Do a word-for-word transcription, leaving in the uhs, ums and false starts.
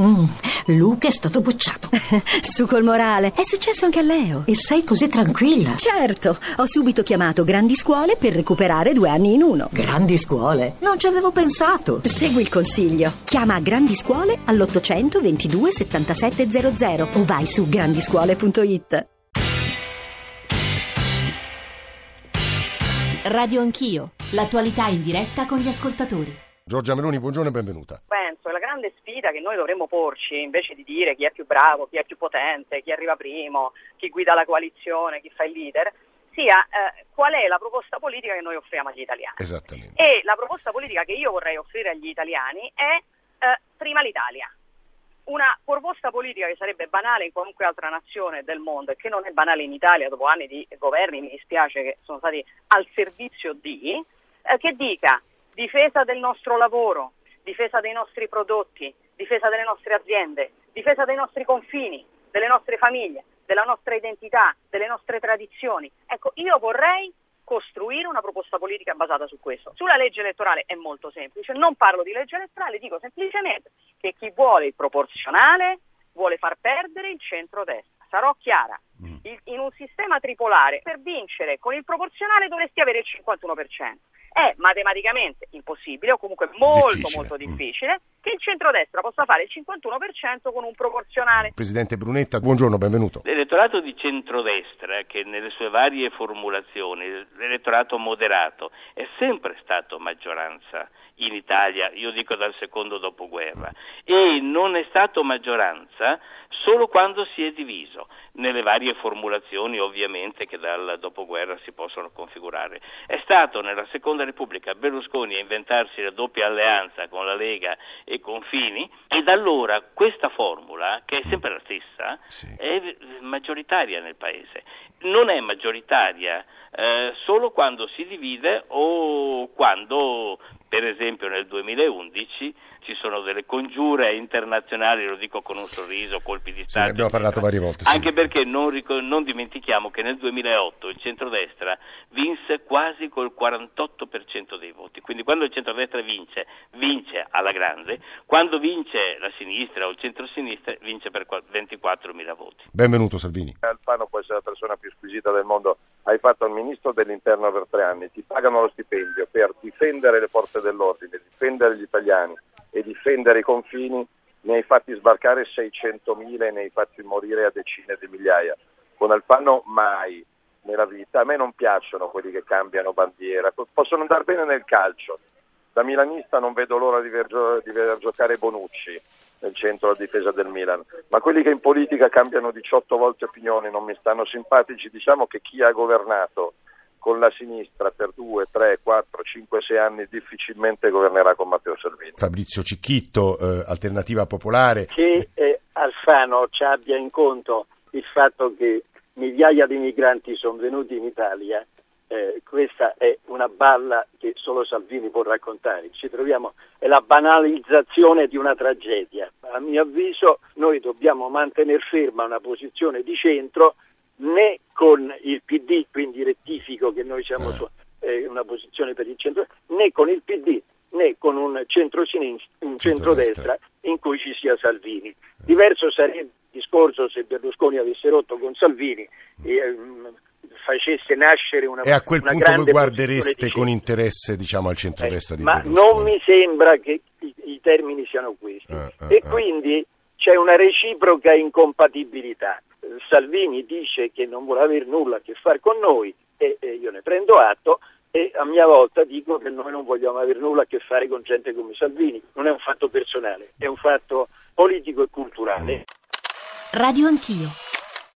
Mm, Luca è stato bocciato. Su col morale. È successo anche a Leo. E sei così tranquilla? Certo, ho subito chiamato Grandi Scuole per recuperare due anni in uno. Grandi Scuole? Non ci avevo pensato. Segui il consiglio. Chiama Grandi Scuole all'ottocento ventidue settantasette zero zero o vai su grandiscuole punto it. Radio Anch'io, l'attualità in diretta con gli ascoltatori. Giorgia Meloni, buongiorno e benvenuta. Penso, la grande sfida che noi dovremmo porci, invece di dire chi è più bravo, chi è più potente, chi arriva primo, chi guida la coalizione, chi fa il leader, sia eh, qual è la proposta politica che noi offriamo agli italiani. Esattamente. E la proposta politica che io vorrei offrire agli italiani è eh, prima l'Italia. Una proposta politica che sarebbe banale in qualunque altra nazione del mondo e che non è banale in Italia dopo anni di governi, mi dispiace, che sono stati al servizio di, eh, che dica difesa del nostro lavoro, difesa dei nostri prodotti, difesa delle nostre aziende, difesa dei nostri confini, delle nostre famiglie, della nostra identità, delle nostre tradizioni. Ecco, io vorrei costruire una proposta politica basata su questo. Sulla legge elettorale è molto semplice, non parlo di legge elettorale, dico semplicemente che chi vuole il proporzionale vuole far perdere il centrodestra. Sarò chiara, in un sistema tripolare per vincere con il proporzionale dovresti avere il cinquantuno per cento. È matematicamente impossibile o comunque molto difficile. molto difficile mm. che il centrodestra possa fare il cinquantuno per cento con un proporzionale. Presidente Brunetta, buongiorno, benvenuto. L'elettorato di centrodestra, che nelle sue varie formulazioni, l'elettorato moderato, è sempre stato maggioranza in Italia, io dico dal secondo dopoguerra, mm. e non è stato maggioranza solo quando si è diviso, nelle varie formulazioni ovviamente che dal dopoguerra si possono configurare. È stato nella seconda Repubblica Berlusconi a inventarsi la doppia alleanza con la Lega e con Fini, e da allora questa formula, che è sempre la stessa, sì. è maggioritaria nel paese. Non è maggioritaria eh, solo quando si divide o quando, per esempio, nel duemilaundici ci sono delle congiure internazionali, lo dico con un sorriso, colpi di Stato. Sì, ne abbiamo parlato varie volte. Anche sì. perché non, ric- non dimentichiamo che nel duemilaotto il centrodestra vinse quasi col quarantotto per cento dei voti. Quindi quando il centrodestra vince, vince alla grande. Quando vince la sinistra o il centrosinistra, vince per ventiquattromila voti. Benvenuto Salvini. Alfano può essere la persona più squisita del mondo. Hai fatto il ministro dell'interno per tre anni, ti pagano lo stipendio per difendere le forze dell'ordine, difendere gli italiani e difendere i confini, ne hai fatti sbarcare seicentomila e ne hai fatti morire a decine di migliaia. Con Alfano mai nella vita. A me non piacciono quelli che cambiano bandiera, possono andare bene nel calcio. Da milanista non vedo l'ora di veder, di veder giocare Bonucci nel centro della difesa del Milan, ma quelli che in politica cambiano diciotto volte opinioni non mi stanno simpatici. Diciamo che chi ha governato con la sinistra per due, tre, quattro, cinque, sei anni difficilmente governerà con Matteo Salvini. Fabrizio Cicchitto, eh, Alternativa Popolare. Che eh, Alfano ci abbia in conto il fatto che migliaia di migranti sono venuti in Italia. Eh, questa è una balla che solo Salvini può raccontare. Ci troviamo, è la banalizzazione di una tragedia. A mio avviso noi dobbiamo mantenere ferma una posizione di centro, né con il P D, quindi rettifico che noi siamo su eh, una posizione per il centro, né con il P D né con un centrosinistra, un centrodestra in cui ci sia Salvini. Diverso sarebbe il discorso se Berlusconi avesse rotto con Salvini e ehm, facesse nascere una grande. E a quel punto voi guardereste con interesse, diciamo, al centrodestra eh, di Berlusconi. Ma non mi sembra che i, i termini siano questi. Eh, eh, e eh. Quindi c'è una reciproca incompatibilità. Salvini dice che non vuole avere nulla a che fare con noi e, e io ne prendo atto, e a mia volta dico che noi non vogliamo avere nulla a che fare con gente come Salvini. Non è un fatto personale, è un fatto politico e culturale. Radio Anch'io.